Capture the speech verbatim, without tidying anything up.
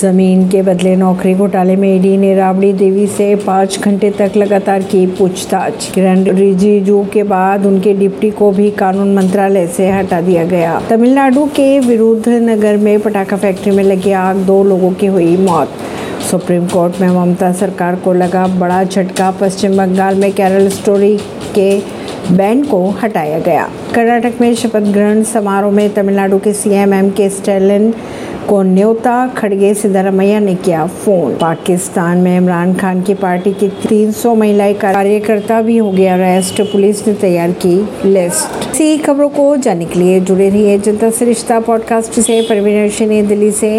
जमीन के बदले नौकरी घोटाले में ईडी ने राबड़ी देवी से पाँच घंटे तक लगातार की पूछताछ। किरेन रिजिजू के बाद उनके डिप्टी को भी कानून मंत्रालय से हटा दिया गया। तमिलनाडु के विरुधनगर में पटाखा फैक्ट्री में लगी आग, दो लोगों की हुई मौत। सुप्रीम कोर्ट में ममता सरकार को लगा बड़ा झटका, पश्चिम बंगाल में केरल स्टोरी के बैन को हटाया गया। कर्नाटक में शपथ ग्रहण समारोह में तमिलनाडु के सीएम एम के स्टैलिन को न्योता खड़गे सिद्धारमैया ने किया फोन। पाकिस्तान में इमरान खान की पार्टी की तीन सौ महिला कार्यकर्ता भी हो गया अरेस्ट, पुलिस ने तैयार की लिस्ट। ऐसी खबरों को जानने के लिए जुड़े रहिए जनता से रिश्ता पॉडकास्ट से। परवीन अर्शी, नई दिल्ली से।